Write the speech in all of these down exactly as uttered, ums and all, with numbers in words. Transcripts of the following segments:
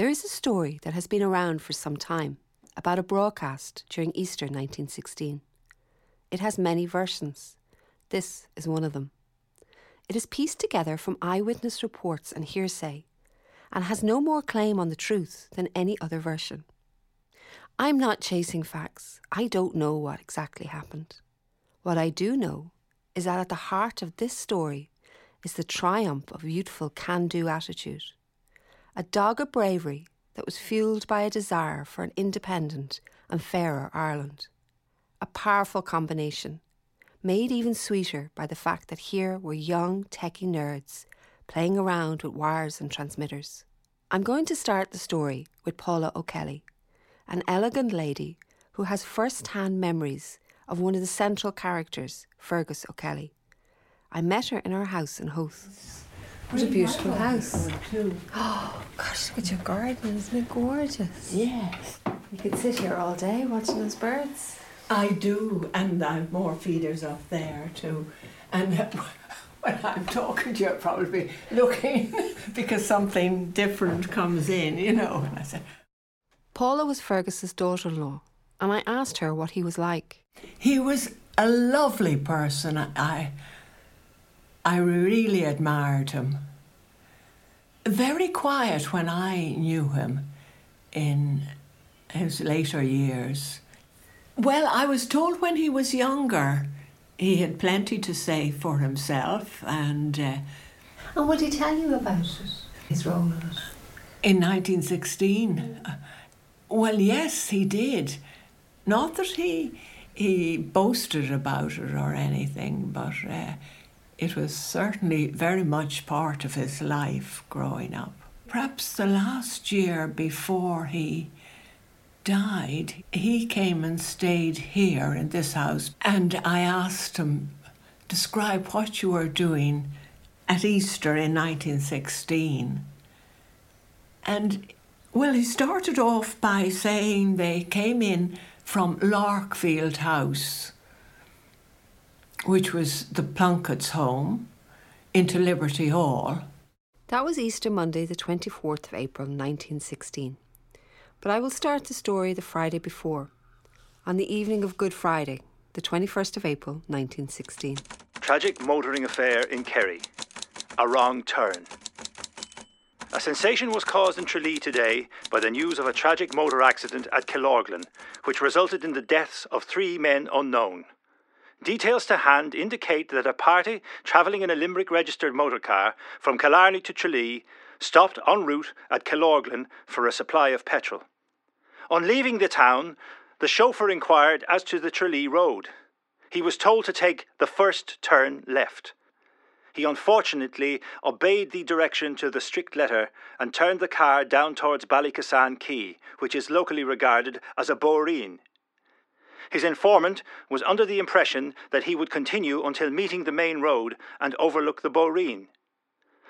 There is a story that has been around for some time about a broadcast during Easter nineteen sixteen. It has many versions. This is one of them. It is pieced together from eyewitness reports and hearsay and has no more claim on the truth than any other version. I'm not chasing facts. I don't know what exactly happened. What I do know is that at the heart of this story is the triumph of a youthful can-do attitude, a dogged bravery that was fuelled by a desire for an independent and fairer Ireland. A powerful combination, made even sweeter by the fact that here were young, techie nerds playing around with wires and transmitters. I'm going to start the story with Paula O'Kelly, an elegant lady who has first-hand memories of one of the central characters, Fergus O'Kelly. I met her in her house in Howth. What a beautiful house. Oh, gosh, look at your garden. Isn't it gorgeous? Yes. You could sit here all day watching those birds. I do, and I've more feeders up there too. And when I'm talking to you, I'll probably be looking because something different comes in, you know. And I said, Paula was Fergus's daughter-in-law, and I asked her what he was like. He was a lovely person. I, I really admired him. Very quiet when I knew him in his later years. Well, I was told when he was younger, he had plenty to say for himself, and... Uh, and what did he tell you about it, his role in it? In nineteen sixteen? Uh, well, yes, he did. Not that he he boasted about it or anything, but uh, it was certainly very much part of his life growing up. Perhaps the last year before he died, he came and stayed here in this house, and I asked him, describe what you were doing at Easter in nineteen sixteen. And, well, he started off by saying they came in from Larkfield House, which was the Plunkett's home, into Liberty Hall. That was Easter Monday, the twenty-fourth of April, nineteen sixteen. But I will start the story the Friday before, on the evening of Good Friday, the twenty-first of April, nineteen sixteen. Tragic motoring affair in Kerry. A wrong turn. A sensation was caused in Tralee today by the news of a tragic motor accident at Killorglin, which resulted in the deaths of three men unknown. Details to hand indicate that a party travelling in a Limerick-registered motorcar from Killarney to Tralee stopped en route at Killorglin for a supply of petrol. On leaving the town, the chauffeur inquired as to the Tralee road. He was told to take the first turn left. He unfortunately obeyed the direction to the strict letter and turned the car down towards Ballykissane Quay, which is locally regarded as a boreen. His informant was under the impression that he would continue until meeting the main road and overlook the boreen.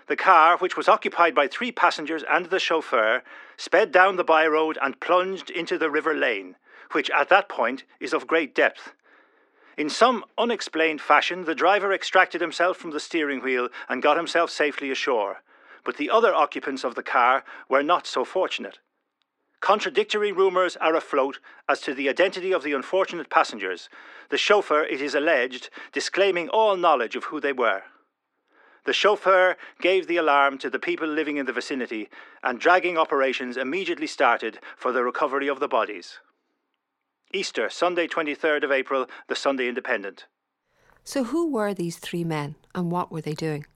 The car, which was occupied by three passengers and the chauffeur, sped down the byroad and plunged into the River Laune, which at that point is of great depth. In some unexplained fashion, the driver extracted himself from the steering wheel and got himself safely ashore, but the other occupants of the car were not so fortunate. Contradictory rumours are afloat as to the identity of the unfortunate passengers, the chauffeur, it is alleged, disclaiming all knowledge of who they were. The chauffeur gave the alarm to the people living in the vicinity, and dragging operations immediately started for the recovery of the bodies. Easter, Sunday twenty-third of April, the Sunday Independent. So who were these three men and what were they doing?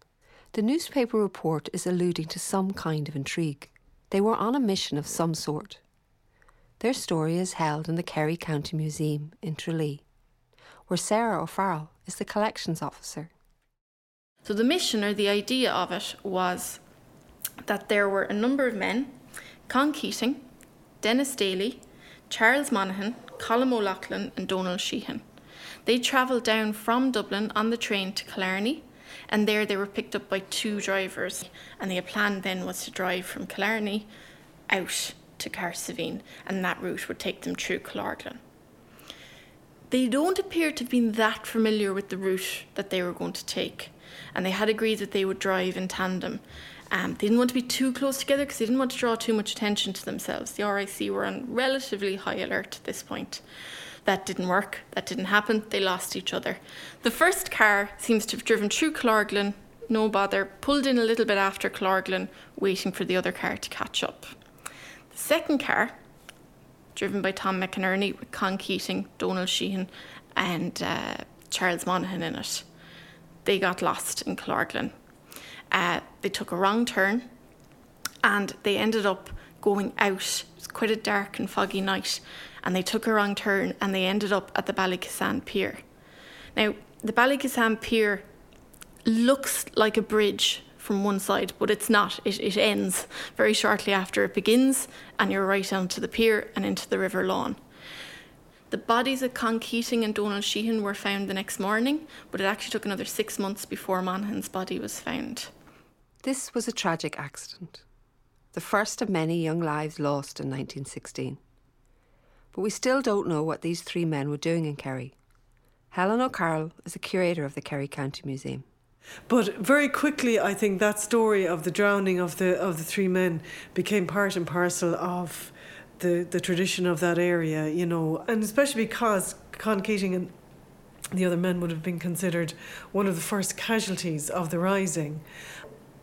The newspaper report is alluding to some kind of intrigue. They were on a mission of some sort. Their story is held in the Kerry County Museum in Tralee, where Sarah O'Farrell is the collections officer. So the mission, or the idea of it, was that there were a number of men, Con Keating, Dennis Daly, Charles Monaghan, Colm O'Loughlin and Donal Sheehan. They travelled down from Dublin on the train to Killarney, and there they were picked up by two drivers, and their plan then was to drive from Killarney out to Cahersiveen, and that route would take them through Killorglin. They don't appear to have been that familiar with the route that they were going to take, and they had agreed that they would drive in tandem, Um, they didn't want to be too close together because they didn't want to draw too much attention to themselves. The R I C were on relatively high alert at this point. That didn't work. That didn't happen. They lost each other. The first car seems to have driven through Cú no bother, pulled in a little bit after Cú waiting for the other car to catch up. The second car, driven by Tom McInerney with Con Keating, Donal Sheehan and uh, Charles Monaghan in it, they got lost in Cú. Uh, they took a wrong turn and they ended up going out. It was quite a dark and foggy night and they took a wrong turn and they ended up at the Ballykissane Pier. Now, the Ballykissane Pier looks like a bridge from one side, but it's not. It, it ends very shortly after it begins and you're right onto the pier and into the River Laune. The bodies of Con Keating and Donal Sheehan were found the next morning, but it actually took another six months before Monaghan's body was found. This was a tragic accident, the first of many young lives lost in nineteen sixteen. But we still don't know what these three men were doing in Kerry. Helen O'Carroll is a curator of the Kerry County Museum. But very quickly, I think that story of the drowning of the of the three men became part and parcel of the, the tradition of that area, you know, and especially because Con Keating and the other men would have been considered one of the first casualties of the Rising.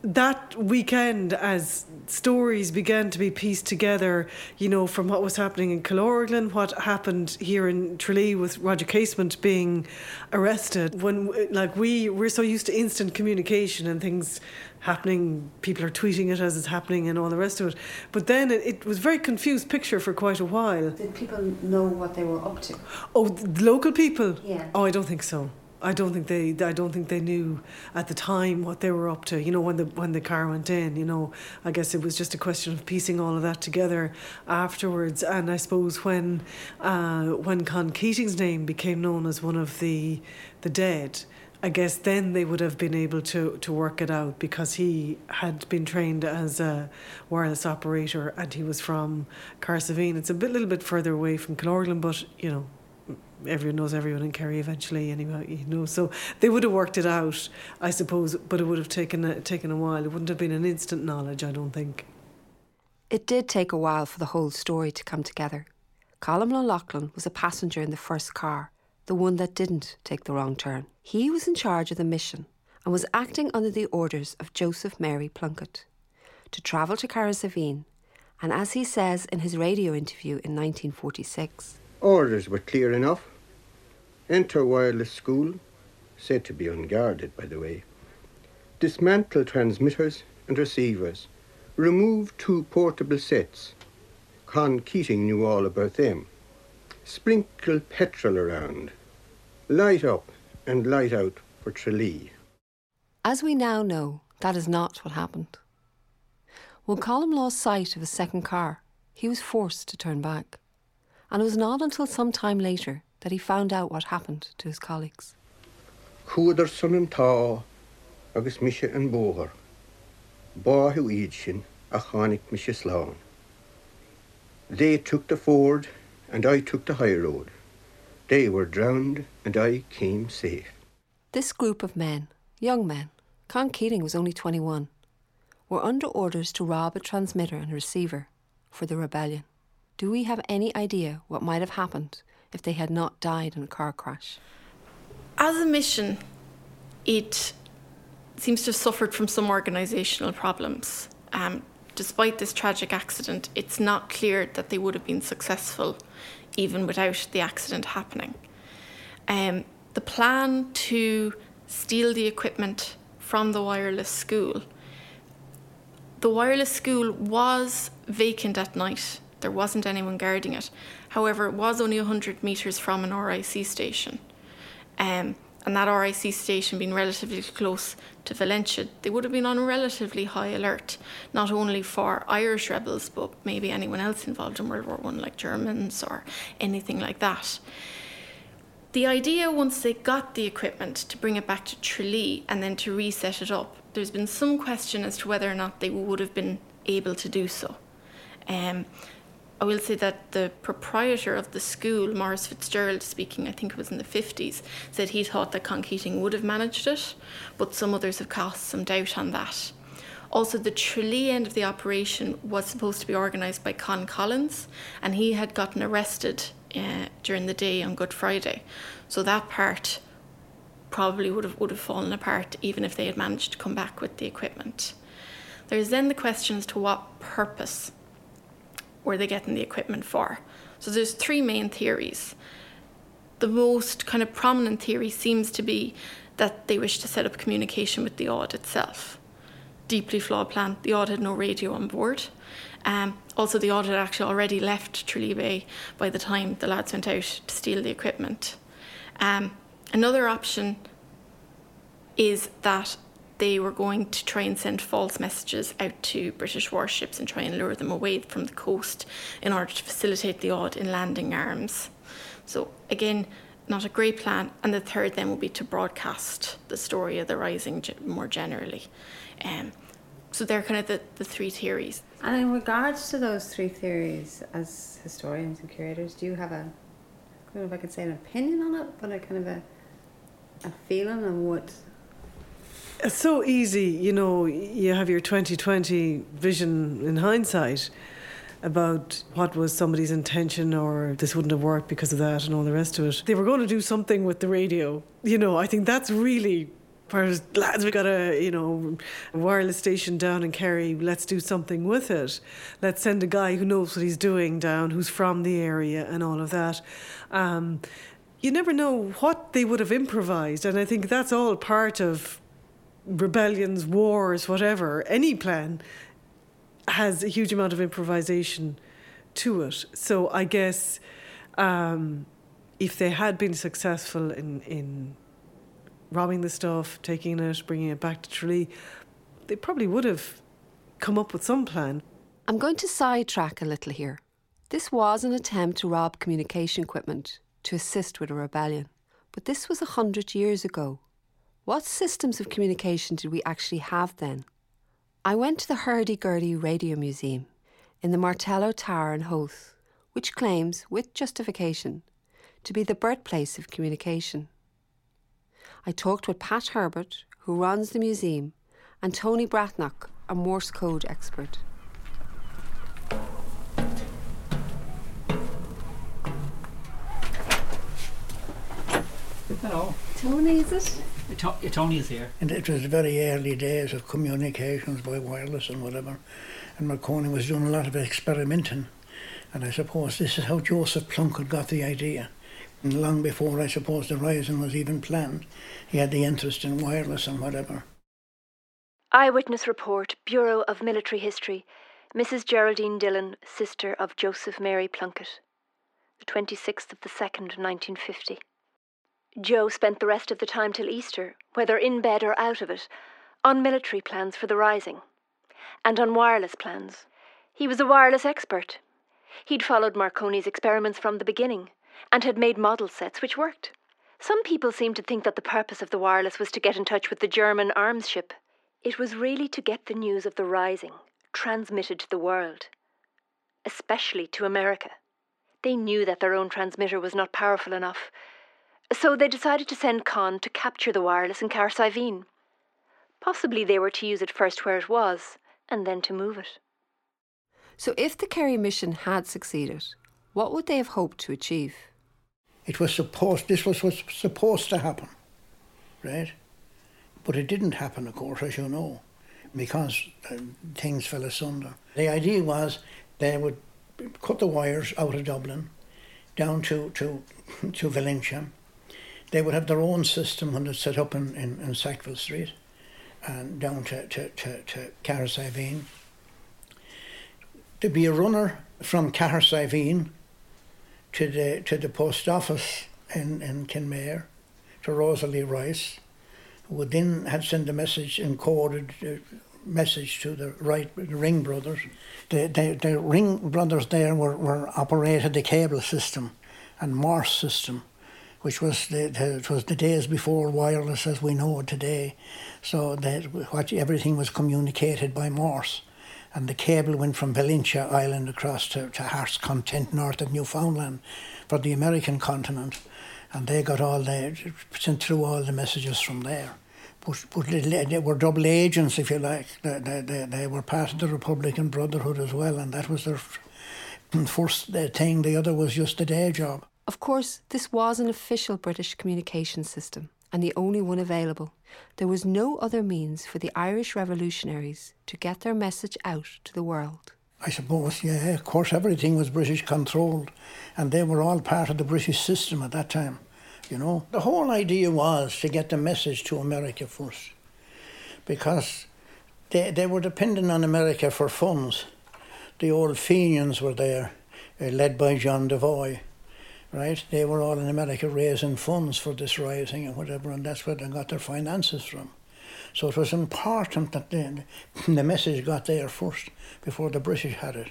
That weekend, as stories began to be pieced together, you know, from what was happening in Killorglin, what happened here in Tralee with Roger Casement being arrested, when, like, we, we're so used to instant communication and things happening, people are tweeting it as it's happening and all the rest of it. But then it, it was a very confused picture for quite a while. Did people know what they were up to? Oh, the local people? Yeah. Oh, I don't think so. I don't think they. I don't think they knew at the time what they were up to. You know, when the when the car went in. You know, I guess it was just a question of piecing all of that together afterwards. And I suppose when uh, when Con Keating's name became known as one of the the dead, I guess then they would have been able to, to work it out, because he had been trained as a wireless operator and he was from Cahersiveen. It's a bit, little bit further away from Killorglin, but you know, everyone knows everyone in Kerry eventually anyway, you know, so they would have worked it out, I suppose, but it would have taken a, taken a while. It wouldn't have been an instant knowledge, I don't think. It did take a while for the whole story to come together. Colm O'Loughlin was a passenger in the first car, the one that didn't take the wrong turn. He was in charge of the mission and was acting under the orders of Joseph Mary Plunkett to travel to Cahersiveen, and as he says in his radio interview in nineteen forty-six... Orders were clear enough. Enter wireless school, said to be unguarded, by the way. Dismantle transmitters and receivers. Remove two portable sets. Con Keating knew all about them. Sprinkle petrol around. Light up and light out for Tralee. As we now know, that is not what happened. When Colm lost sight of his second car, he was forced to turn back. And it was not until some time later that he found out what happened to his colleagues. Cúderson tá agus mishe an bóhar, báhu ídsin a chánig mishe slán. They took the ford and I took the high road. They were drowned and I came safe. This group of men, young men, Con Keating was only twenty-one, were under orders to rob a transmitter and receiver for the rebellion. Do we have any idea what might have happened if they had not died in a car crash? As a mission, it seems to have suffered from some organisational problems. Um, despite this tragic accident, it's not clear that they would have been successful even without the accident happening. Um, the plan to steal the equipment from the wireless school. The wireless school was vacant at night. There wasn't anyone guarding it. However, it was only one hundred metres from an R I C station. Um, and that R I C station being relatively close to Valentia, they would have been on relatively high alert, not only for Irish rebels, but maybe anyone else involved in World War One, like Germans or anything like that. The idea, once they got the equipment, to bring it back to Tralee and then to reset it up, there's been some question as to whether or not they would have been able to do so. Um, I will say that the proprietor of the school, Maurice Fitzgerald speaking, I think it was in the fifties, said he thought that Con Keating would have managed it, but some others have cast some doubt on that. Also, the Tralee end of the operation was supposed to be organised by Con Collins, and he had gotten arrested uh, during the day on Good Friday. So that part probably would have would have fallen apart even if they had managed to come back with the equipment. There's then the question as to what purpose were they getting the equipment for. So there's three main theories. The most kind of prominent theory seems to be that they wished to set up communication with the Aud itself. Deeply flawed plan. The Aud had no radio on board. Um, also, the Aud had actually already left Tralee Bay by the time the lads went out to steal the equipment. Um, Another option is that they were going to try and send false messages out to British warships and try and lure them away from the coast in order to facilitate the Aud in landing arms. So again, not a great plan. And the third then would be to broadcast the story of the rising more generally. Um, so they're kind of the, the three theories. And in regards to those three theories, as historians and curators, do you have a, I don't know if I could say an opinion on it, but a kind of a... a feeling of what? It's so easy, you know, you have your twenty twenty vision in hindsight about what was somebody's intention, or this wouldn't have worked because of that and all the rest of it. They were going to do something with the radio. You know, I think that's really part of, lads, we got a, you know, a wireless station down in Kerry, let's do something with it. Let's send a guy who knows what he's doing down, who's from the area and all of that. Um... You never know what they would have improvised, and I think that's all part of rebellions, wars, whatever. Any plan has a huge amount of improvisation to it. So I guess um, if they had been successful in, in robbing the stuff, taking it, bringing it back to Tralee, they probably would have come up with some plan. I'm going to sidetrack a little here. This was an attempt to rob communication equipment to assist with a rebellion. But this was a hundred years ago. What systems of communication did we actually have then? I went to the Hurdy-Gurdy Radio Museum in the Martello Tower in Howth, which claims, with justification, to be the birthplace of communication. I talked with Pat Herbert, who runs the museum, and Tony Bratnock, a Morse code expert. Hello. Tony, is it? it? Tony is here. And it was very early days of communications by wireless and whatever. And Marconi was doing a lot of experimenting. And I suppose this is how Joseph Plunkett got the idea. And long before, I suppose, the rising was even planned, he had the interest in wireless and whatever. Eyewitness Report, Bureau of Military History. Missus Geraldine Dillon, sister of Joseph Mary Plunkett. The twenty-sixth of the second, nineteen fifty. Joe spent the rest of the time till Easter, whether in bed or out of it, on military plans for the rising, and on wireless plans. He was a wireless expert. He'd followed Marconi's experiments from the beginning, and had made model sets which worked. Some people seem to think that the purpose of the wireless was to get in touch with the German arms ship. It was really to get the news of the rising transmitted to the world, especially to America. They knew that their own transmitter was not powerful enough, so they decided to send Con to capture the wireless in Cahersiveen. Possibly they were to use it first where it was, and then to move it. So if the Kerry mission had succeeded, what would they have hoped to achieve? It was supposed, this was, was supposed to happen, right? But it didn't happen, of course, as you know, because uh, things fell asunder. The idea was they would cut the wires out of Dublin, down to, to, to Valencia. They would have their own system when it's set up in, in, in Sackville Street and down to, to, to, to Cahersiveen. There'd be a runner from Cahersiveen to the to the post office in, in Kilmainham to Rosalie Rice, who would then have sent a message, encoded uh, message to the right the Ring Brothers. The, the, the Ring Brothers there were, were operated the cable system and Morse system, which was the, the, it was the days before wireless as we know it today. So that what, everything was communicated by Morse. And the cable went from Valentia Island across to, to Heart's Content, north of Newfoundland, for the American continent. And they got all the, sent through all the messages from there. But, but they were double agents, if you like. They, they, they were part of the Republican Brotherhood as well, and that was their first thing. The other was just a day job. Of course, this was an official British communication system, and the only one available. There was no other means for the Irish revolutionaries to get their message out to the world. I suppose, yeah, of course, everything was British controlled, and they were all part of the British system at that time. You know, the whole idea was to get the message to America first, because they they were dependent on America for funds. The old Fenians were there, uh, led by John Devoy, right? They were all in America raising funds for this rising and whatever, and that's where they got their finances from. So it was important that the, the message got there first before the British had it.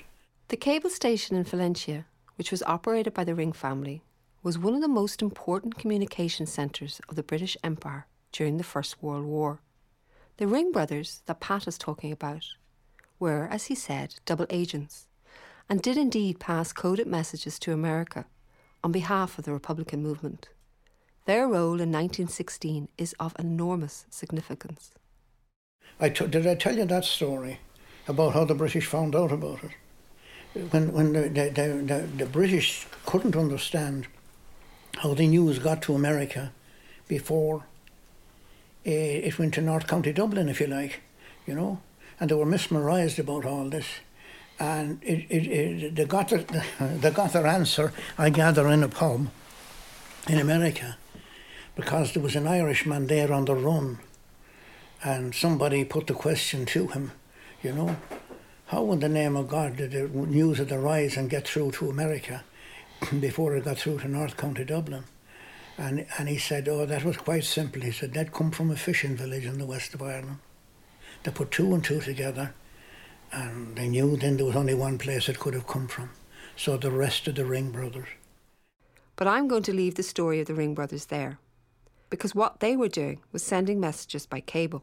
The cable station in Valencia, which was operated by the Ring family, was one of the most important communication centres of the British Empire during the First World War. The Ring brothers that Pat is talking about were, as he said, double agents, and did indeed pass coded messages to America on behalf of the Republican movement. Their role in nineteen sixteen is of enormous significance. I t- did I tell you that story about how the British found out about it? When, when the, the, the, the British couldn't understand how the news got to America before uh, it went to North County Dublin, if you like, you know, and they were mesmerised about all this. And it, it, it, they, got their, they got their answer, I gather, in a pub in America, because there was an Irishman there on the run, and somebody put the question to him, you know, how in the name of God did the news of the rise and get through to America before it got through to North County Dublin? And and he said, oh, that was quite simple. He said, that come from a fishing village in the west of Ireland. They put two and two together, and they knew then there was only one place it could have come from. So the rest of the Ring brothers. But I'm going to leave the story of the Ring brothers there, because what they were doing was sending messages by cable.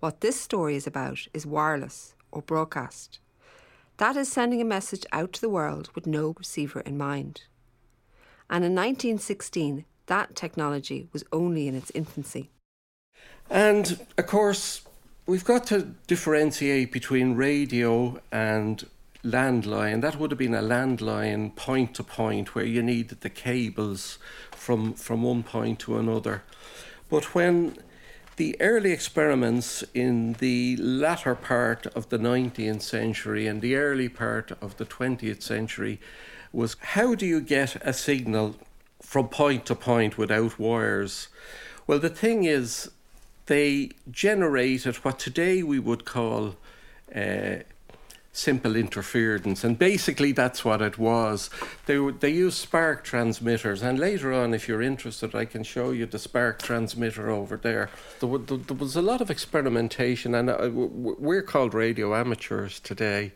What this story is about is wireless, or broadcast. That is sending a message out to the world with no receiver in mind. And in nineteen sixteen, that technology was only in its infancy. And, of course, we've got to differentiate between radio and landline. That would have been a landline point-to-point where you needed the cables from, from one point to another. But when the early experiments in the latter part of the nineteenth century and the early part of the twentieth century was, how do you get a signal from point to point without wires? Well, the thing is, they generated what today we would call uh, simple interference, and basically that's what it was. They were, they used spark transmitters, and later on, if you're interested, I can show you the spark transmitter over there. There, were, there was a lot of experimentation, and we're called radio amateurs today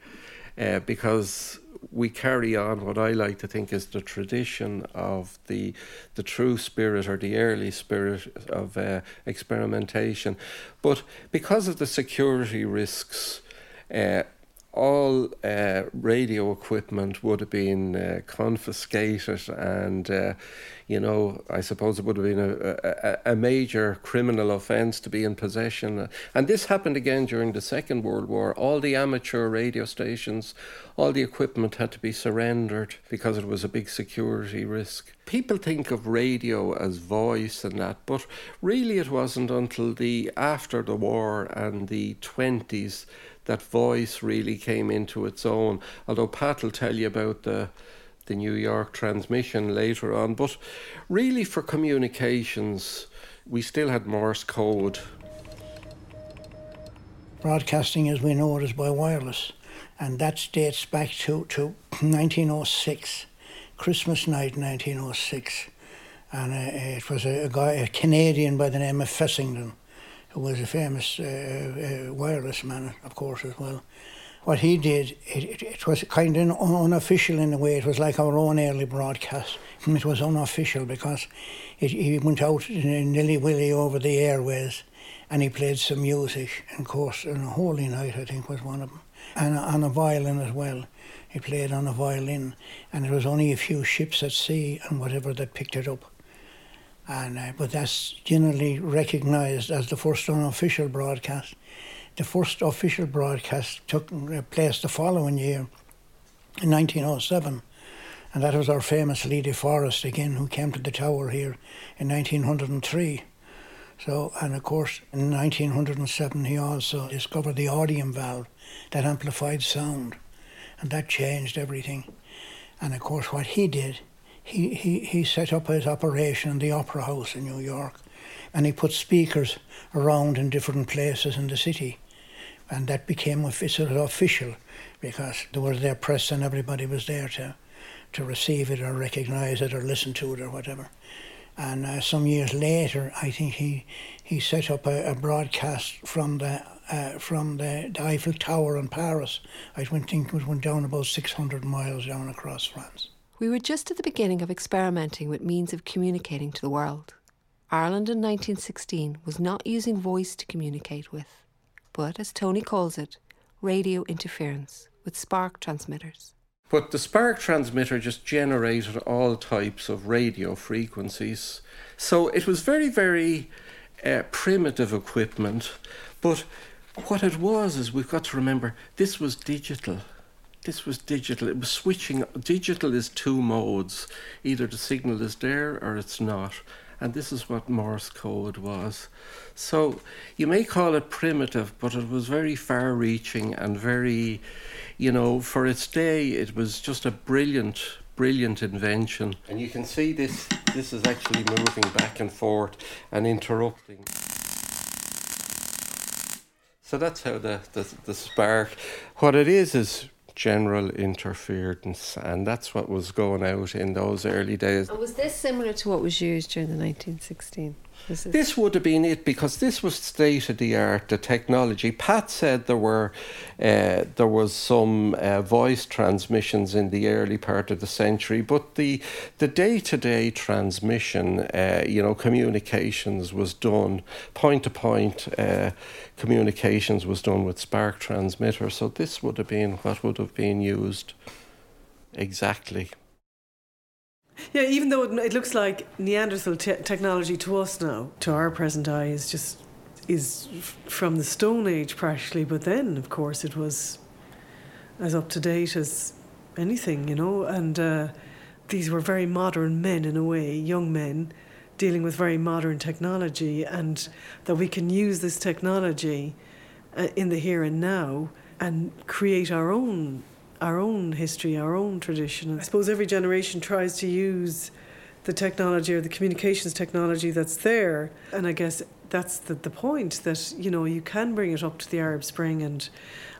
uh, because we carry on what I like to think is the tradition of the the true spirit, or the early spirit of uh, experimentation. But because of the security risks, uh, all uh, radio equipment would have been uh, confiscated, and, uh, you know, I suppose it would have been a, a, a major criminal offence to be in possession. And this happened again during the Second World War. All the amateur radio stations, all the equipment had to be surrendered because it was a big security risk. People think of radio as voice and that, but really it wasn't until the after the war and the twenties that voice really came into its own. Although Pat will tell you about the the New York transmission later on. But really for communications, we still had Morse code. Broadcasting as we know it is by wireless. And that dates back to, to nineteen oh six, Christmas night nineteen oh six. And uh, it was a, a guy, a Canadian by the name of Fessenden, who was a famous uh, uh, wireless man, of course, as well. What he did, it, it, it was kind of unofficial in a way. It was like our own early broadcast. It was unofficial because it, he went out nilly-willy over the airways and he played some music. And of course, on Holy Night, I think, was one of them. And on a violin as well. He played on a violin. And it was only a few ships at sea and whatever that picked it up. and uh, but that's generally recognised as the first unofficial broadcast. The first official broadcast took place the following year, in nineteen oh seven, and that was our famous Lee De Forest again, who came to the Tower here in nineteen oh three. So, and of course, in nineteen oh seven, he also discovered the audium valve that amplified sound, and that changed everything. And of course, what he did, he, he, he set up his operation in the Opera House in New York, and he put speakers around in different places in the city. And that became official because there was their press and everybody was there to, to receive it or recognise it or listen to it or whatever. And uh, some years later, I think he he set up a, a broadcast from the uh, from the, the Eiffel Tower in Paris. I think it went down about six hundred miles down across France. We were just at the beginning of experimenting with means of communicating to the world. Ireland in nineteen sixteen was not using voice to communicate with, but, as Tony calls it, radio interference with spark transmitters. But the spark transmitter just generated all types of radio frequencies. So it was very, very uh, primitive equipment. But what it was is, we've got to remember, this was digital. This was digital. It was switching. Digital is two modes. Either the signal is there or it's not. And this is what Morse code was. So you may call it primitive, but it was very far-reaching and very, you know, for its day, it was just a brilliant, brilliant invention. And you can see this, this is actually moving back and forth and interrupting. So that's how the, the, the spark, what it is is general interference, and that's what was going out in those early days. And was this similar to what was used during the nineteen sixteen? This, this would have been it, because this was state-of-the-art, the technology. Pat said there were uh, there was some uh, voice transmissions in the early part of the century, but the the day-to-day transmission, uh, you know, communications was done, point-to-point uh, communications was done with spark transmitters. So this would have been what would have been used exactly. Yeah, even though it looks like Neanderthal te- technology to us now, to our present eye, is just is from the Stone Age practically. But then, of course, it was as up to date as anything, you know. And uh, these were very modern men in a way, young men dealing with very modern technology, and that we can use this technology uh, in the here and now and create our own. our own history, our own tradition. I suppose every generation tries to use the technology or the communications technology that's there. And I guess that's the, the point, that, you know, you can bring it up to the Arab Spring and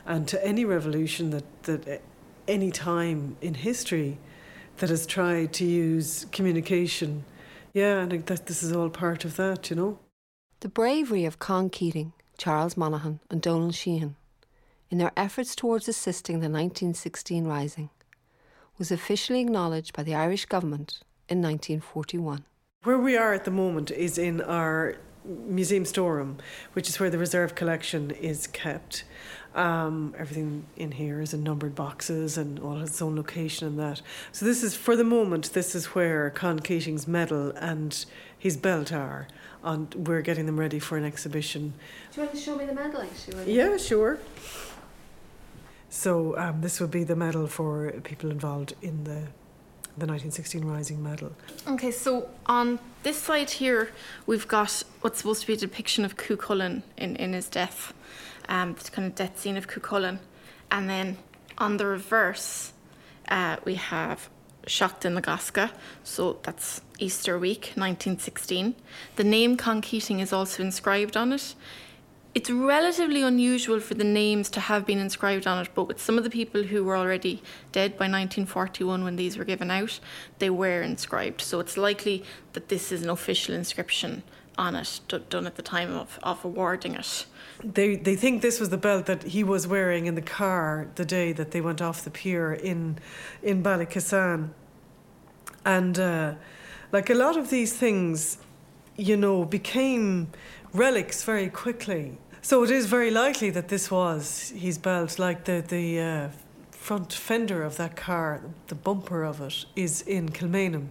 and to any revolution that, that any time in history that has tried to use communication. Yeah, and I think that this is all part of that, you know. The bravery of Con Keating, Charles Monaghan and Donal Sheehan in their efforts towards assisting the nineteen sixteen Rising, was officially acknowledged by the Irish government in nineteen forty-one. Where we are at the moment is in our museum storeroom, which is where the reserve collection is kept. Um, everything in here is in numbered boxes and all has its own location and that. So this is, for the moment, this is where Con Keating's medal and his belt are. And we're getting them ready for an exhibition. Do you want to show me the medal, actually? Yeah, sure. So um, this would be the medal for people involved in the the nineteen sixteen Rising medal. Okay, so on this side here, we've got what's supposed to be a depiction of Cú Chulainn in, in his death, um, the kind of death scene of Cú Chulainn. And then on the reverse, uh, we have Seacht an Lagaska, so that's Easter week, nineteen sixteen. The name Con Keating is also inscribed on it. It's relatively unusual for the names to have been inscribed on it, but with some of the people who were already dead by nineteen forty-one when these were given out, they were inscribed. So it's likely that this is an official inscription on it, d- done at the time of, of awarding it. They they think this was the belt that he was wearing in the car the day that they went off the pier in, in Ballykissane. And uh, like a lot of these things, you know, became relics very quickly. So it is very likely that this was his belt, like the, the uh, front fender of that car, the bumper of it, is in Kilmainham.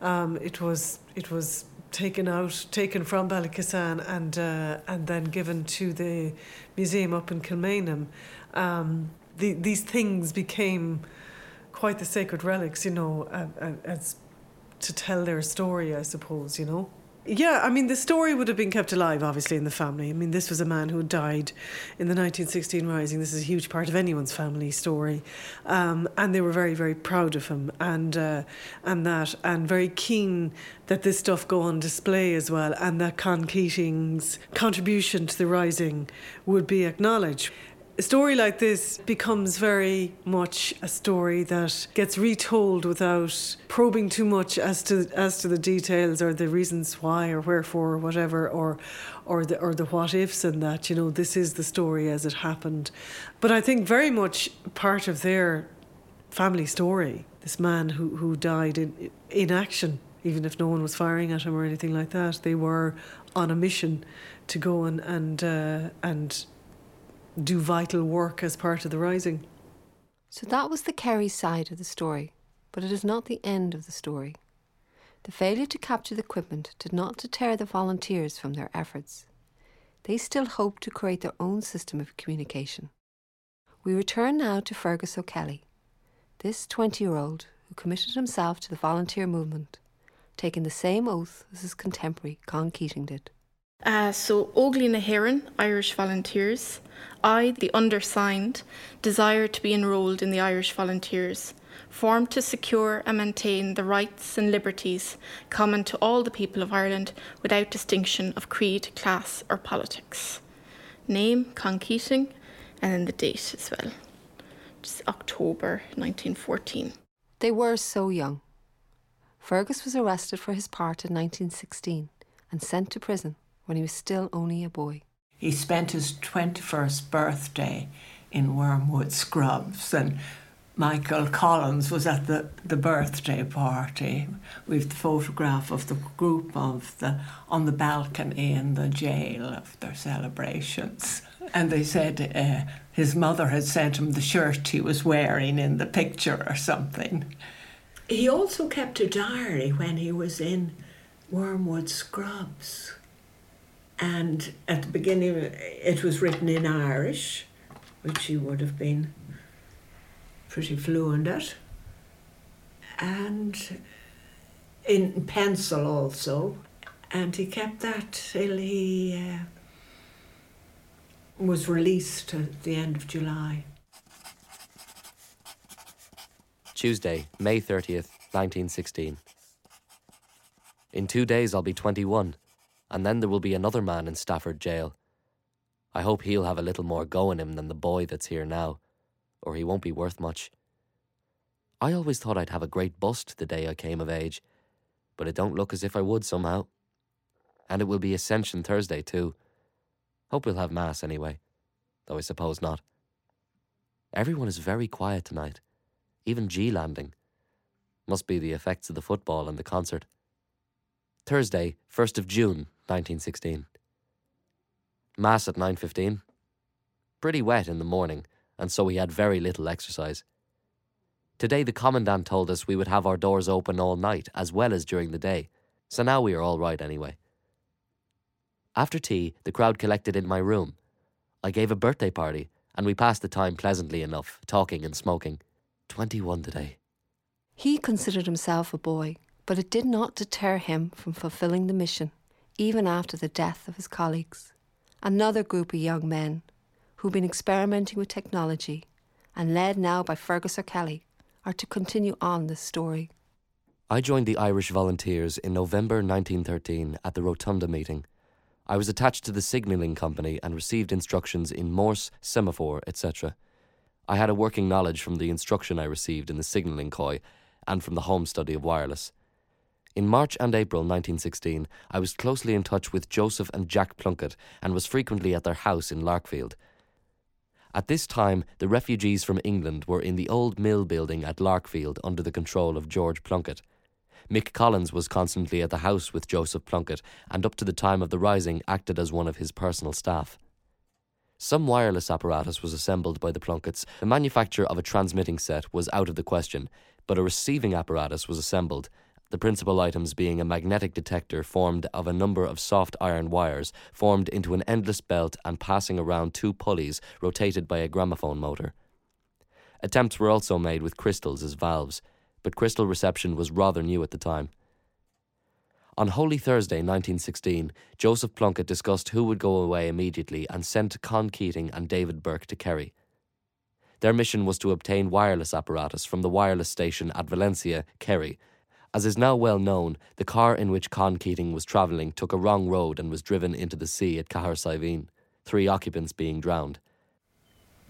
Um, it was it was taken out, taken from Ballykissane and uh, and then given to the museum up in Kilmainham, um, the, these things became quite the sacred relics, you know, uh, as to tell their story, I suppose, you know. Yeah, I mean, the story would have been kept alive, obviously, in the family. I mean, this was a man who died in the nineteen sixteen Rising. This is a huge part of anyone's family story. Um, and they were very, very proud of him and uh, and that, and very keen that this stuff go on display as well, and that Con Keating's contribution to the Rising would be acknowledged. A story like this becomes very much a story that gets retold without probing too much as to as to the details or the reasons why or wherefore or whatever or or the or the what ifs and that, you know, this is the story as it happened. But I think very much part of their family story, this man who, who died in in action, even if no one was firing at him or anything like that, they were on a mission to go and and uh, and do vital work as part of the Rising. So that was the Kerry side of the story, but it is not the end of the story. The failure to capture the equipment did not deter the volunteers from their efforts. They still hoped to create their own system of communication. We return now to Fergus O'Kelly, this twenty-year-old who committed himself to the volunteer movement, taking the same oath as his contemporary Con Keating did. Uh, so, Óglaí na Héireann, Irish Volunteers. I, the undersigned, desire to be enrolled in the Irish Volunteers, formed to secure and maintain the rights and liberties common to all the people of Ireland without distinction of creed, class or politics. Name, Con Keating, and then the date as well. Just October nineteen fourteen. They were so young. Fergus was arrested for his part in nineteen sixteen and sent to prison when he was still only a boy. He spent his twenty-first birthday in Wormwood Scrubs, and Michael Collins was at the, the birthday party with the photograph of the group of the on the balcony in the jail of their celebrations. And they said uh, his mother had sent him the shirt he was wearing in the picture or something. He also kept a diary when he was in Wormwood Scrubs. And at the beginning, it was written in Irish, which he would have been pretty fluent at, and in pencil also. And he kept that till he uh, was released at the end of July. Tuesday, May thirtieth, nineteen sixteen. In two days, I'll be twenty-one. And then there will be another man in Stafford jail. I hope he'll have a little more go in him than the boy that's here now, or he won't be worth much. I always thought I'd have a great bust the day I came of age, but it don't look as if I would somehow. And it will be Ascension Thursday too. Hope we'll have mass anyway, though I suppose not. Everyone is very quiet tonight, even G Landing. Must be the effects of the football and the concert. Thursday, first of June, nineteen sixteen. Mass at nine fifteen. Pretty wet in the morning, and so we had very little exercise. Today the Commandant told us we would have our doors open all night, as well as during the day, so now we are all right anyway. After tea, the crowd collected in my room. I gave a birthday party, and we passed the time pleasantly enough, talking and smoking. twenty-one today. He considered himself a boy, but it did not deter him from fulfilling the mission, even after the death of his colleagues. Another group of young men who've been experimenting with technology and led now by Fergus O'Kelly are to continue on this story. I joined the Irish Volunteers in November nineteen thirteen at the Rotunda meeting. I was attached to the signalling company and received instructions in Morse, semaphore, et cetera. I had a working knowledge from the instruction I received in the signalling coy and from the home study of wireless. In March and April nineteen sixteen, I was closely in touch with Joseph and Jack Plunkett and was frequently at their house in Larkfield. At this time, the refugees from England were in the old mill building at Larkfield under the control of George Plunkett. Mick Collins was constantly at the house with Joseph Plunkett and up to the time of the Rising acted as one of his personal staff. Some wireless apparatus was assembled by the Plunketts. The manufacture of a transmitting set was out of the question, but a receiving apparatus was assembled the principal items being a magnetic detector formed of a number of soft iron wires formed into an endless belt and passing around two pulleys rotated by a gramophone motor. Attempts were also made with crystals as valves, but crystal reception was rather new at the time. On Holy Thursday nineteen sixteen, Joseph Plunkett discussed who would go away immediately and sent Con Keating and David Burke to Kerry. Their mission was to obtain wireless apparatus from the wireless station at Valencia, Kerry. As is now well known, the car in which Con Keating was travelling took a wrong road and was driven into the sea at Cahersiveen, three occupants being drowned.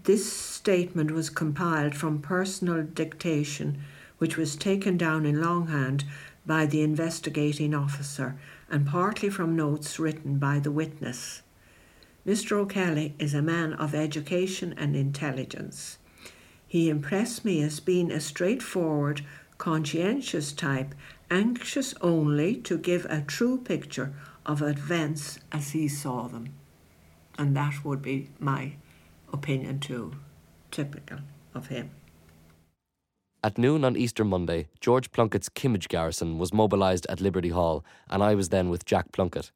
This statement was compiled from personal dictation, which was taken down in longhand by the investigating officer and partly from notes written by the witness. Mister O'Kelly is a man of education and intelligence. He impressed me as being a straightforward, conscientious type, anxious only to give a true picture of events as he saw them. And that would be my opinion too, typical of him. At noon on Easter Monday, George Plunkett's Kimmage garrison was mobilised at Liberty Hall, and I was then with Jack Plunkett.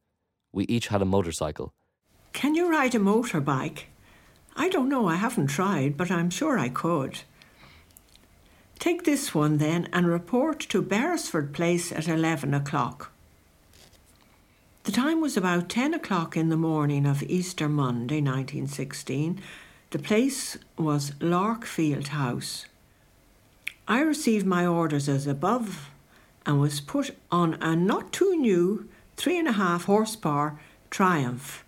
We each had a motorcycle. Can you ride a motorbike? I don't know, I haven't tried, but I'm sure I could. Take this one then and report to Beresford Place at eleven o'clock. The time was about ten o'clock in the morning of Easter Monday, nineteen sixteen. The place was Larkfield House. I received my orders as above and was put on a not too new three and a half horsepower Triumph,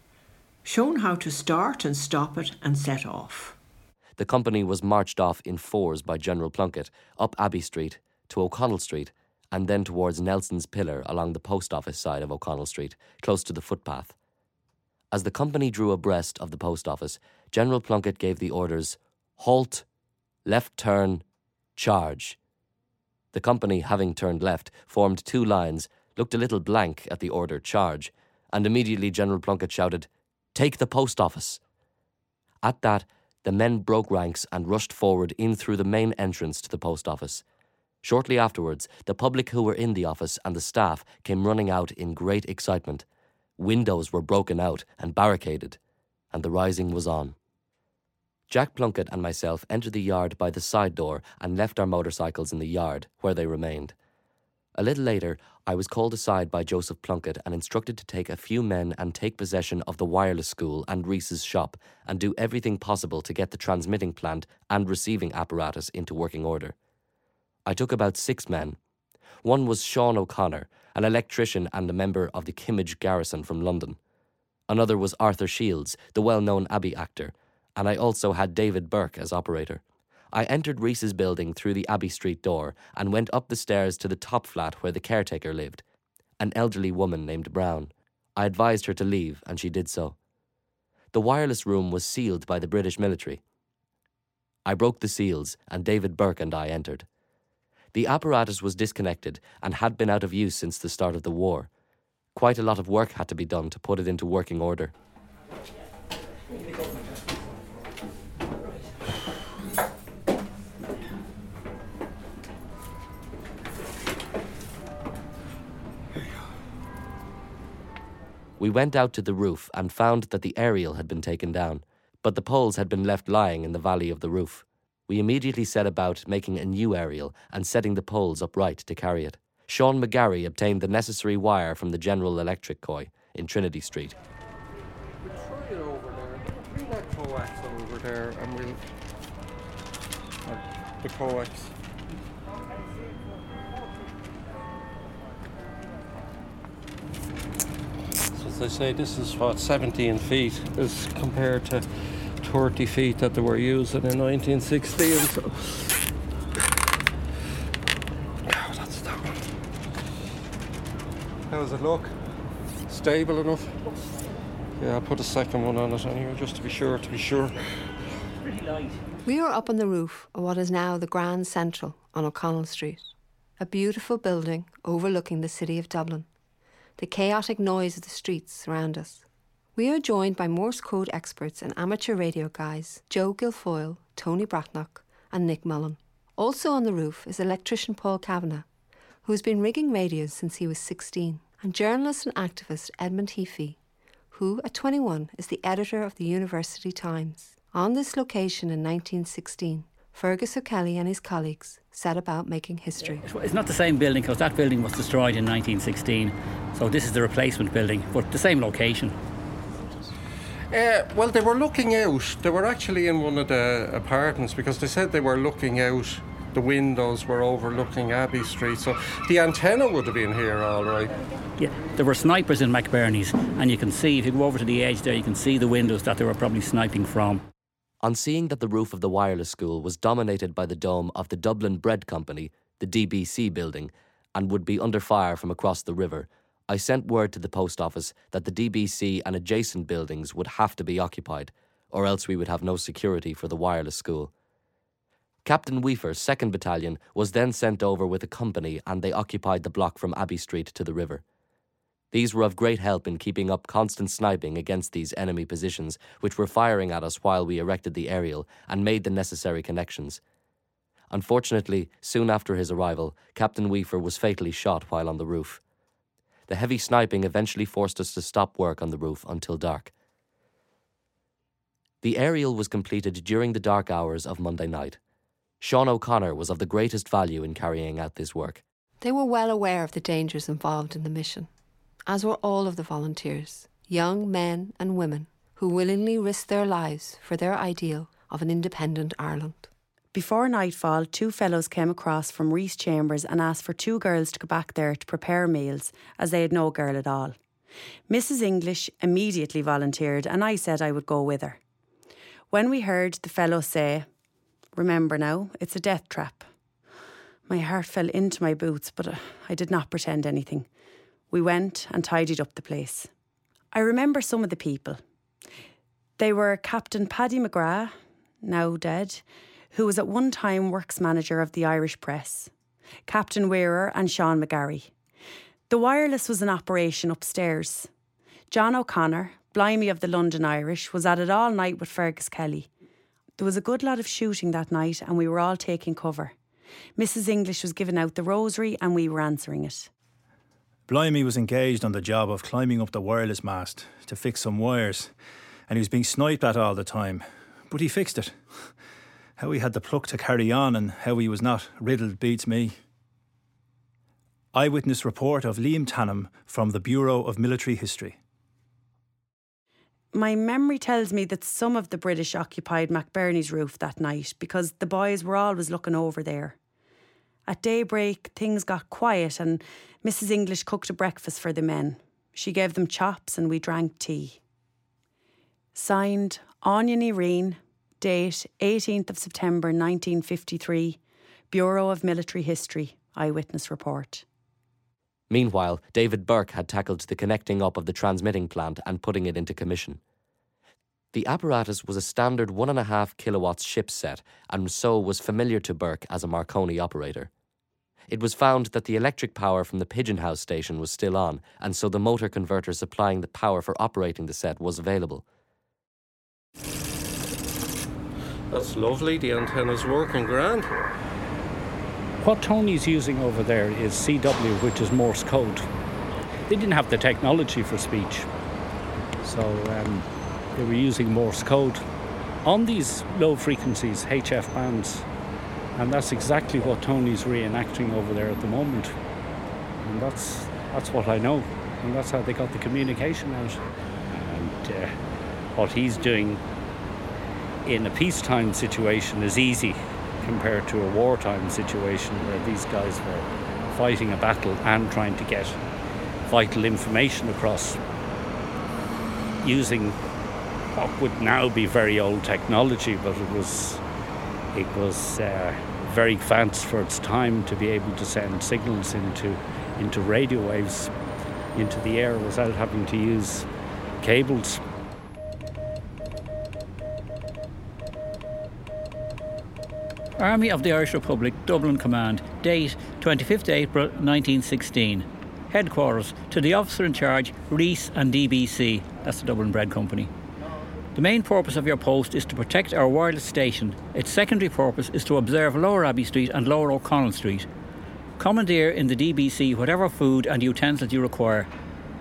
shown how to start and stop it and set off. The company was marched off in fours by General Plunkett, up Abbey Street, to O'Connell Street, and then towards Nelson's Pillar along the post office side of O'Connell Street, close to the footpath. As the company drew abreast of the post office, General Plunkett gave the orders, halt, left turn, charge. The company, having turned left, formed two lines, looked a little blank at the order charge, and immediately General Plunkett shouted, take the post office. At that, the men broke ranks and rushed forward in through the main entrance to the post office. Shortly afterwards, the public who were in the office and the staff came running out in great excitement. Windows were broken out and barricaded, and the rising was on. Jack Plunkett and myself entered the yard by the side door and left our motorcycles in the yard, where they remained. A little later, I was called aside by Joseph Plunkett and instructed to take a few men and take possession of the wireless school and Rees's shop and do everything possible to get the transmitting plant and receiving apparatus into working order. I took about six men. One was Sean O'Connor, an electrician and a member of the Kimmage garrison from London. Another was Arthur Shields, the well-known Abbey actor, and I also had David Burke as operator. I entered Rees's building through the Abbey Street door and went up the stairs to the top flat where the caretaker lived, an elderly woman named Brown. I advised her to leave, and she did so. The wireless room was sealed by the British military. I broke the seals, and David Burke and I entered. The apparatus was disconnected and had been out of use since the start of the war. Quite a lot of work had to be done to put it into working order. We went out to the roof and found that the aerial had been taken down, but the poles had been left lying in the valley of the roof. We immediately set about making a new aerial and setting the poles upright to carry it. Sean McGarry obtained the necessary wire from the General Electric Coy in Trinity Street. We'll throw it over there. Bring that coax over there and we'll... The coax. As I say, this is what seventeen feet is compared to thirty feet that they were using in nineteen sixty. And so, oh, that's that one. How's it look? Stable enough? Yeah, I'll put a second one on it anyway, just to be sure. To be sure. Pretty light. We were up on the roof of what is now the Grand Central on O'Connell Street, a beautiful building overlooking the city of Dublin. The chaotic noise of the streets around us. We are joined by Morse code experts and amateur radio guys Joe Guilfoyle, Tony Bratnock and Nick Mullen. Also on the roof is electrician Paul Kavanagh, who's been rigging radios since he was sixteen, and journalist and activist Edmund Heafy, who, at twenty-one, is the editor of the University Times. On this location in nineteen sixteen, Fergus O'Kelly and his colleagues set about making history. It's not the same building because that building was destroyed in nineteen sixteen, so this is the replacement building, but the same location. Uh, well, they were looking out. They were actually in one of the apartments because they said they were looking out. The windows were overlooking Abbey Street, so the antenna would have been here, all right. Yeah, there were snipers in McBurney's, and you can see, if you go over to the edge there, you can see the windows that they were probably sniping from. On seeing that the roof of the wireless school was dominated by the dome of the Dublin Bread Company, the D B C building, and would be under fire from across the river, I sent word to the post office that the D B C and adjacent buildings would have to be occupied, or else we would have no security for the wireless school. Captain Weafer's second Battalion was then sent over with a company, and they occupied the block from Abbey Street to the river. These were of great help in keeping up constant sniping against these enemy positions, which were firing at us while we erected the aerial and made the necessary connections. Unfortunately, soon after his arrival, Captain Weafer was fatally shot while on the roof. The heavy sniping eventually forced us to stop work on the roof until dark. The aerial was completed during the dark hours of Monday night. Sean O'Connor was of the greatest value in carrying out this work. They were well aware of the dangers involved in the mission, as were all of the volunteers, young men and women, who willingly risked their lives for their ideal of an independent Ireland. Before nightfall, two fellows came across from Rees Chambers and asked for two girls to go back there to prepare meals, as they had no girl at all. Missus English immediately volunteered, and I said I would go with her. When we heard the fellow say, "Remember now, it's a death trap," my heart fell into my boots, but I did not pretend anything. We went and tidied up the place. I remember some of the people. They were Captain Paddy McGrath, now dead, who was at one time works manager of the Irish Press, Captain Wearer and Sean McGarry. The wireless was in operation upstairs. John O'Connor, Blimey of the London Irish, was at it all night with Fergus Kelly. There was a good lot of shooting that night and we were all taking cover. Missus English was giving out the rosary and we were answering it. Blimey was engaged on the job of climbing up the wireless mast to fix some wires, and he was being sniped at all the time, but he fixed it. How he had the pluck to carry on and how he was not riddled beats me. Eyewitness report of Liam Tannum from the Bureau of Military History. My memory tells me that some of the British occupied McBurney's roof that night because the boys were always looking over there. At daybreak, things got quiet and Missus English cooked a breakfast for the men. She gave them chops and we drank tea. Signed, Onion Irene, date eighteenth of September nineteen fifty-three, Bureau of Military History, Eyewitness Report. Meanwhile, David Burke had tackled the connecting up of the transmitting plant and putting it into commission. The apparatus was a standard one and a half kilowatts ship set, and so was familiar to Burke as a Marconi operator. It was found that the electric power from the Pigeon House station was still on, and so the motor converter supplying the power for operating the set was available. That's lovely, the antenna's working grand. What Tony's using over there is C W, which is Morse code. They didn't have the technology for speech, so um, they were using Morse code on these low frequencies, H F bands, and that's exactly what Tony's reenacting over there at the moment. And that's that's what I know, and that's how they got the communication out. And uh, what he's doing in a peacetime situation is easy compared to a wartime situation where these guys were fighting a battle and trying to get vital information across using what would now be very old technology, but it was it was uh, very advanced for its time to be able to send signals into into radio waves into the air without having to use cables. Army of the Irish Republic, Dublin Command, date twenty-fifth of April nineteen sixteen. Headquarters to the officer in charge, Rees and D B C, that's the Dublin Bread Company. The main purpose of your post is to protect our wireless station. Its secondary purpose is to observe Lower Abbey Street and Lower O'Connell Street. commandeer in the D B C whatever food and utensils you require.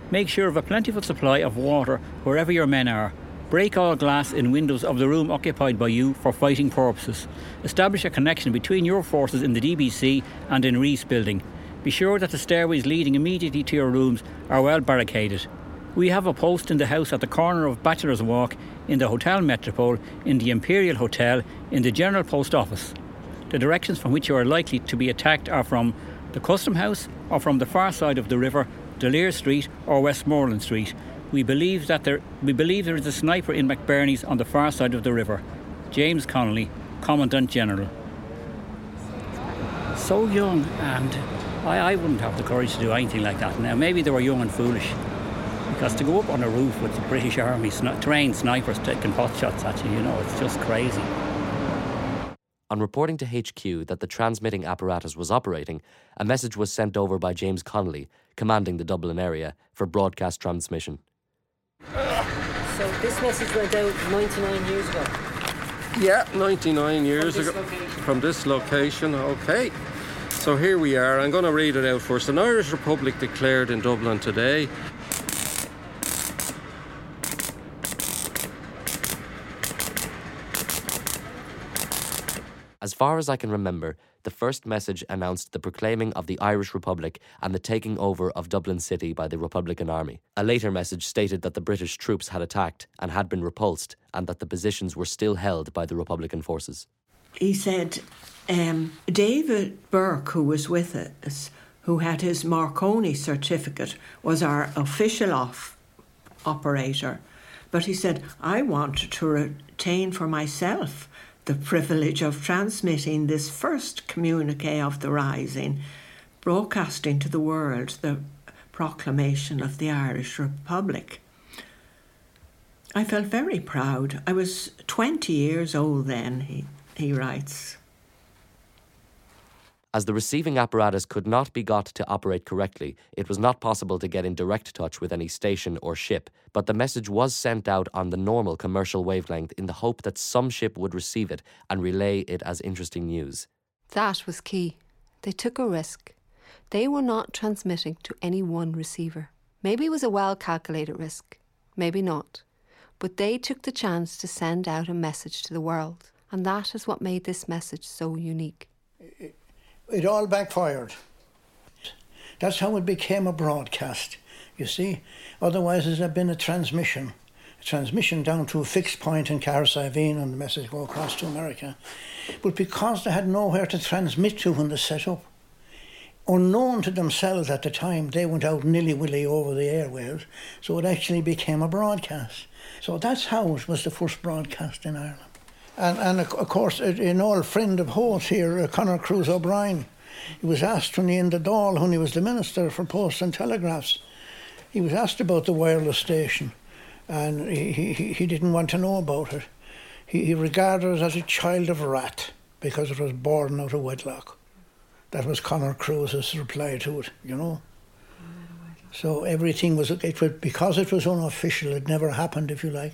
Make sure of a plentiful supply of water wherever your men are. Break all glass in windows of the room occupied by you for fighting purposes. Establish a connection between your forces in the D B C and in Rees building. Be sure that the stairways leading immediately to your rooms are well barricaded. We have a post in the house at the corner of Bachelor's Walk, in the Hotel Metropole, in the Imperial Hotel, in the General Post Office. The directions from which you are likely to be attacked are from the Custom House or from the far side of the river, De Lear Street or Westmoreland Street. We believe that there we believe there is a sniper in McBurney's on the far side of the river. James Connolly, Commandant General. So young, and I, I wouldn't have the courage to do anything like that. Now, maybe they were young and foolish, because to go up on a roof with the British Army sni- trained snipers taking pot shots at you, you know, it's just crazy. On reporting to H Q that the transmitting apparatus was operating, a message was sent over by James Connolly, commanding the Dublin area, for broadcast transmission. So this message went out ninety-nine years ago? Yeah, ninety-nine years from ago. Location. From this location, okay. So here we are. I'm going to read it out first. An Irish Republic declared in Dublin today. As far as I can remember, the first message announced the proclaiming of the Irish Republic and the taking over of Dublin City by the Republican Army. A later message stated that the British troops had attacked and had been repulsed, and that the positions were still held by the Republican forces. He said, um, David Burke, who was with us, who had his Marconi certificate, was our official off- operator. But he said, I want to retain for myself the privilege of transmitting this first communique of the rising, broadcasting to the world the proclamation of the Irish Republic. I felt very proud. I was twenty years old then, he, he writes. As the receiving apparatus could not be got to operate correctly, it was not possible to get in direct touch with any station or ship, but the message was sent out on the normal commercial wavelength in the hope that some ship would receive it and relay it as interesting news. That was key. They took a risk. They were not transmitting to any one receiver. Maybe it was a well-calculated risk, maybe not, but they took the chance to send out a message to the world, and that is what made this message so unique. It- It all backfired. That's how it became a broadcast, you see. Otherwise, it had been a transmission. A transmission down to a fixed point in Cahersiveen, and the message go across to America. But because they had nowhere to transmit to when they set up, unknown to themselves at the time, they went out nilly-willy over the airwaves, so it actually became a broadcast. So that's how it was the first broadcast in Ireland. And, and of course, an old friend of Howth here, Conor Cruz O'Brien, he was asked when he in the Dáil, when he was the Minister for Posts and Telegraphs, he was asked about the wireless station, and he, he, he didn't want to know about it. He, he regarded it as a child of wrath because it was born out of wedlock. That was Conor Cruz's reply to it, you know. So everything was, it was, because it was unofficial, it never happened, if you like.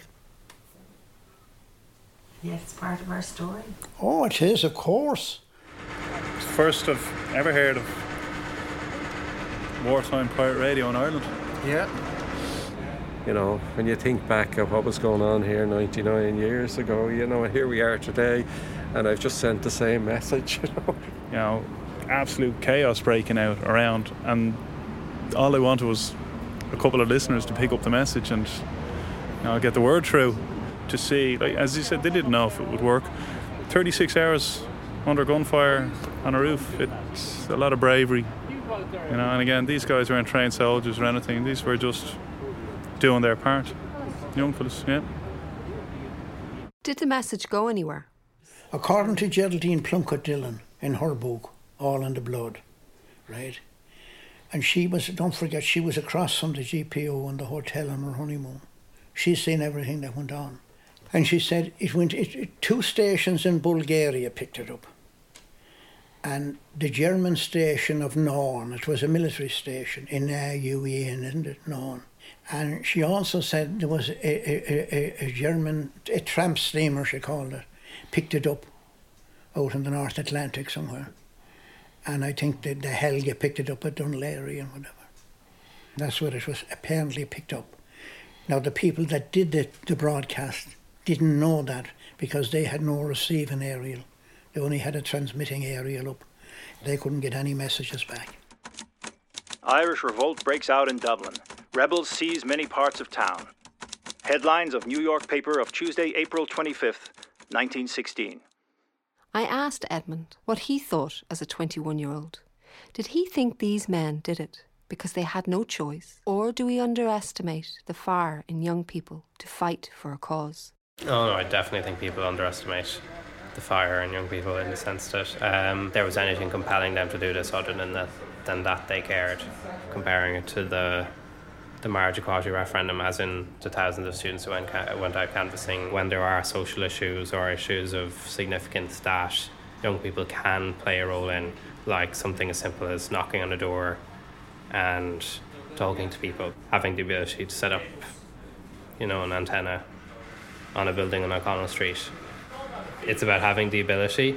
Yes, it's part of our story. Oh, it is, of course. It's the first I've ever heard of wartime pirate radio in Ireland. Yeah. You know, when you think back of what was going on here ninety-nine years ago, you know, and here we are today, and I've just sent the same message, you know. You know, absolute chaos breaking out around, and all I wanted was a couple of listeners to pick up the message and, you know, get the word through. To see, like, as you said, they didn't know if it would work. thirty-six hours under gunfire on a roof, it's a lot of bravery, you know. And again, these guys weren't trained soldiers or anything, these were just doing their part. Young fellas, yeah. Did the message go anywhere? According to Geraldine Plunkett Dillon in her book, All in the Blood, right? And she was, don't forget, she was across from the G P O in the hotel on her honeymoon. She's seen everything that went on. And she said it went. It, it, two stations in Bulgaria picked it up, and the German station of Norn. It was a military station in N A U E N, isn't it, Norn? And she also said there was a, a, a, a German a tramp steamer, she called it, picked it up out in the North Atlantic somewhere, and I think the, the Helga picked it up at Dunleary and whatever. That's where it was apparently picked up. Now, the people that did the, the broadcast didn't know that because they had no receiving aerial. They only had a transmitting aerial up. They couldn't get any messages back. Irish revolt breaks out in Dublin. Rebels seize many parts of town. Headlines of New York paper of Tuesday, April twenty-fifth, nineteen sixteen. I asked Edmund what he thought as a twenty-one-year-old. Did he think these men did it because they had no choice, or do we underestimate the fire in young people to fight for a cause? Oh, no, I definitely think people underestimate the fire in young people in the sense that um, there was anything compelling them to do this other than that, than that they cared, comparing it to the the marriage equality referendum, as in the thousands of students who went, ca- went out canvassing. When there are social issues or issues of significance that young people can play a role in, like something as simple as knocking on a door and talking to people, having the ability to set up, you know, an antenna on a building on O'Connell Street. It's about having the ability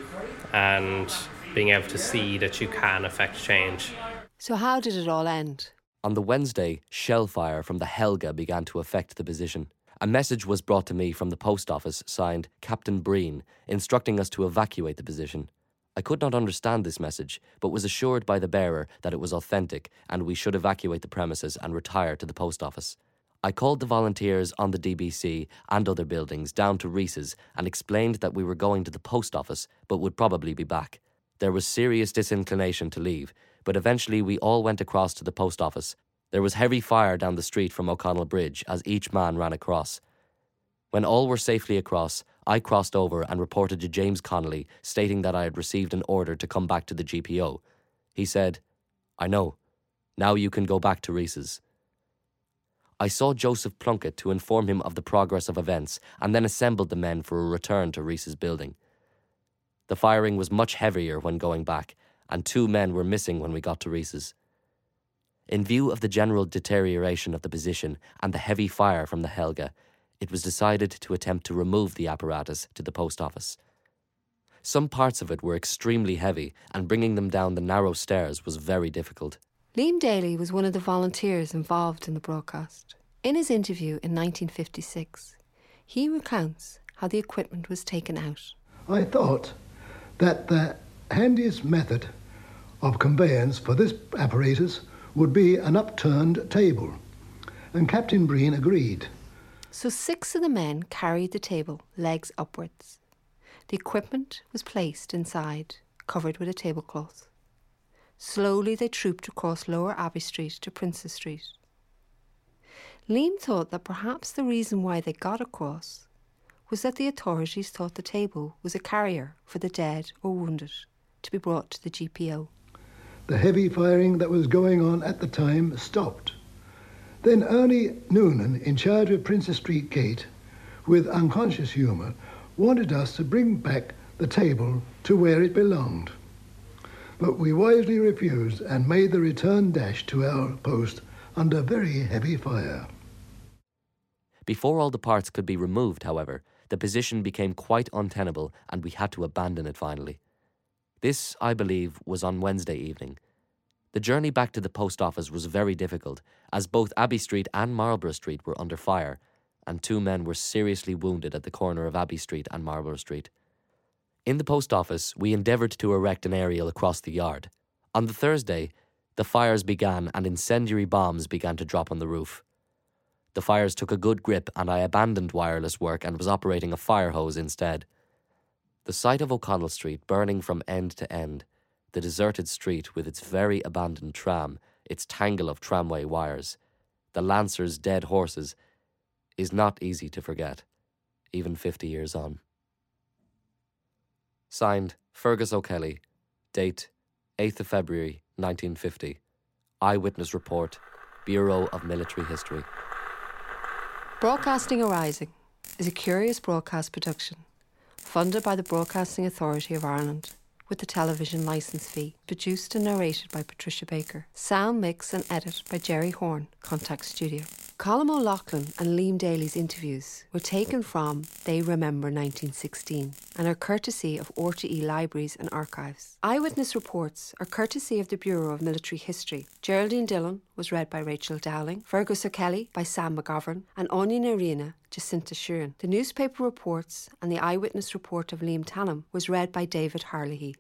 and being able to see that you can affect change. So how did it all end? On the Wednesday, shell fire from the Helga began to affect the position. A message was brought to me from the post office, signed Captain Breen, instructing us to evacuate the position. I could not understand this message, but was assured by the bearer that it was authentic and we should evacuate the premises and retire to the post office. I called the volunteers on the D B C and other buildings down to Rees's and explained that we were going to the post office but would probably be back. There was serious disinclination to leave, but eventually we all went across to the post office. There was heavy fire down the street from O'Connell Bridge as each man ran across. When all were safely across, I crossed over and reported to James Connolly, stating that I had received an order to come back to the G P O. He said, "I know. Now you can go back to Rees's." I saw Joseph Plunkett to inform him of the progress of events and then assembled the men for a return to Rees's building. The firing was much heavier when going back, and two men were missing when we got to Rees's. In view of the general deterioration of the position and the heavy fire from the Helga, it was decided to attempt to remove the apparatus to the post office. Some parts of it were extremely heavy, and bringing them down the narrow stairs was very difficult. Liam Daly was one of the volunteers involved in the broadcast. In his interview in nineteen fifty-six, he recounts how the equipment was taken out. I thought that the handiest method of conveyance for this apparatus would be an upturned table, and Captain Breen agreed. So six of the men carried the table, legs upwards. The equipment was placed inside, covered with a tablecloth. Slowly they trooped across Lower Abbey Street to Princes Street. Liam thought that perhaps the reason why they got across was that the authorities thought the table was a carrier for the dead or wounded to be brought to the G P O. The heavy firing that was going on at the time stopped. Then Ernie Noonan, in charge of Princes Street Gate, with unconscious humour, wanted us to bring back the table to where it belonged. But we wisely refused and made the return dash to our post under very heavy fire. Before all the parts could be removed, however, the position became quite untenable and we had to abandon it finally. This, I believe, was on Wednesday evening. The journey back to the post office was very difficult, as both Abbey Street and Marlborough Street were under fire, and two men were seriously wounded at the corner of Abbey Street and Marlborough Street. In the post office, we endeavoured to erect an aerial across the yard. On the Thursday, the fires began and incendiary bombs began to drop on the roof. The fires took a good grip and I abandoned wireless work and was operating a fire hose instead. The sight of O'Connell Street burning from end to end, the deserted street with its very abandoned tram, its tangle of tramway wires, the Lancers' dead horses, is not easy to forget, even fifty years on. Signed, Fergus O'Kelly. Date, eighth of February, nineteen fifty. Eyewitness report, Bureau of Military History. Broadcasting Arising is a curious broadcast production, funded by the Broadcasting Authority of Ireland, with the television licence fee, produced and narrated by Patricia Baker. Sound mix and edit by Jerry Horn, Contact Studio. Colm O'Loughlin and Liam Daly's interviews were taken from They Remember nineteen sixteen and are courtesy of R T E Libraries and Archives. Eyewitness reports are courtesy of the Bureau of Military History. Geraldine Dillon was read by Rachel Dowling, Fergus O'Kelly by Sam McGovern, and Áine na Rina, Jacinta Sheeran. The newspaper reports and the eyewitness report of Liam Tannum was read by David Harlehy.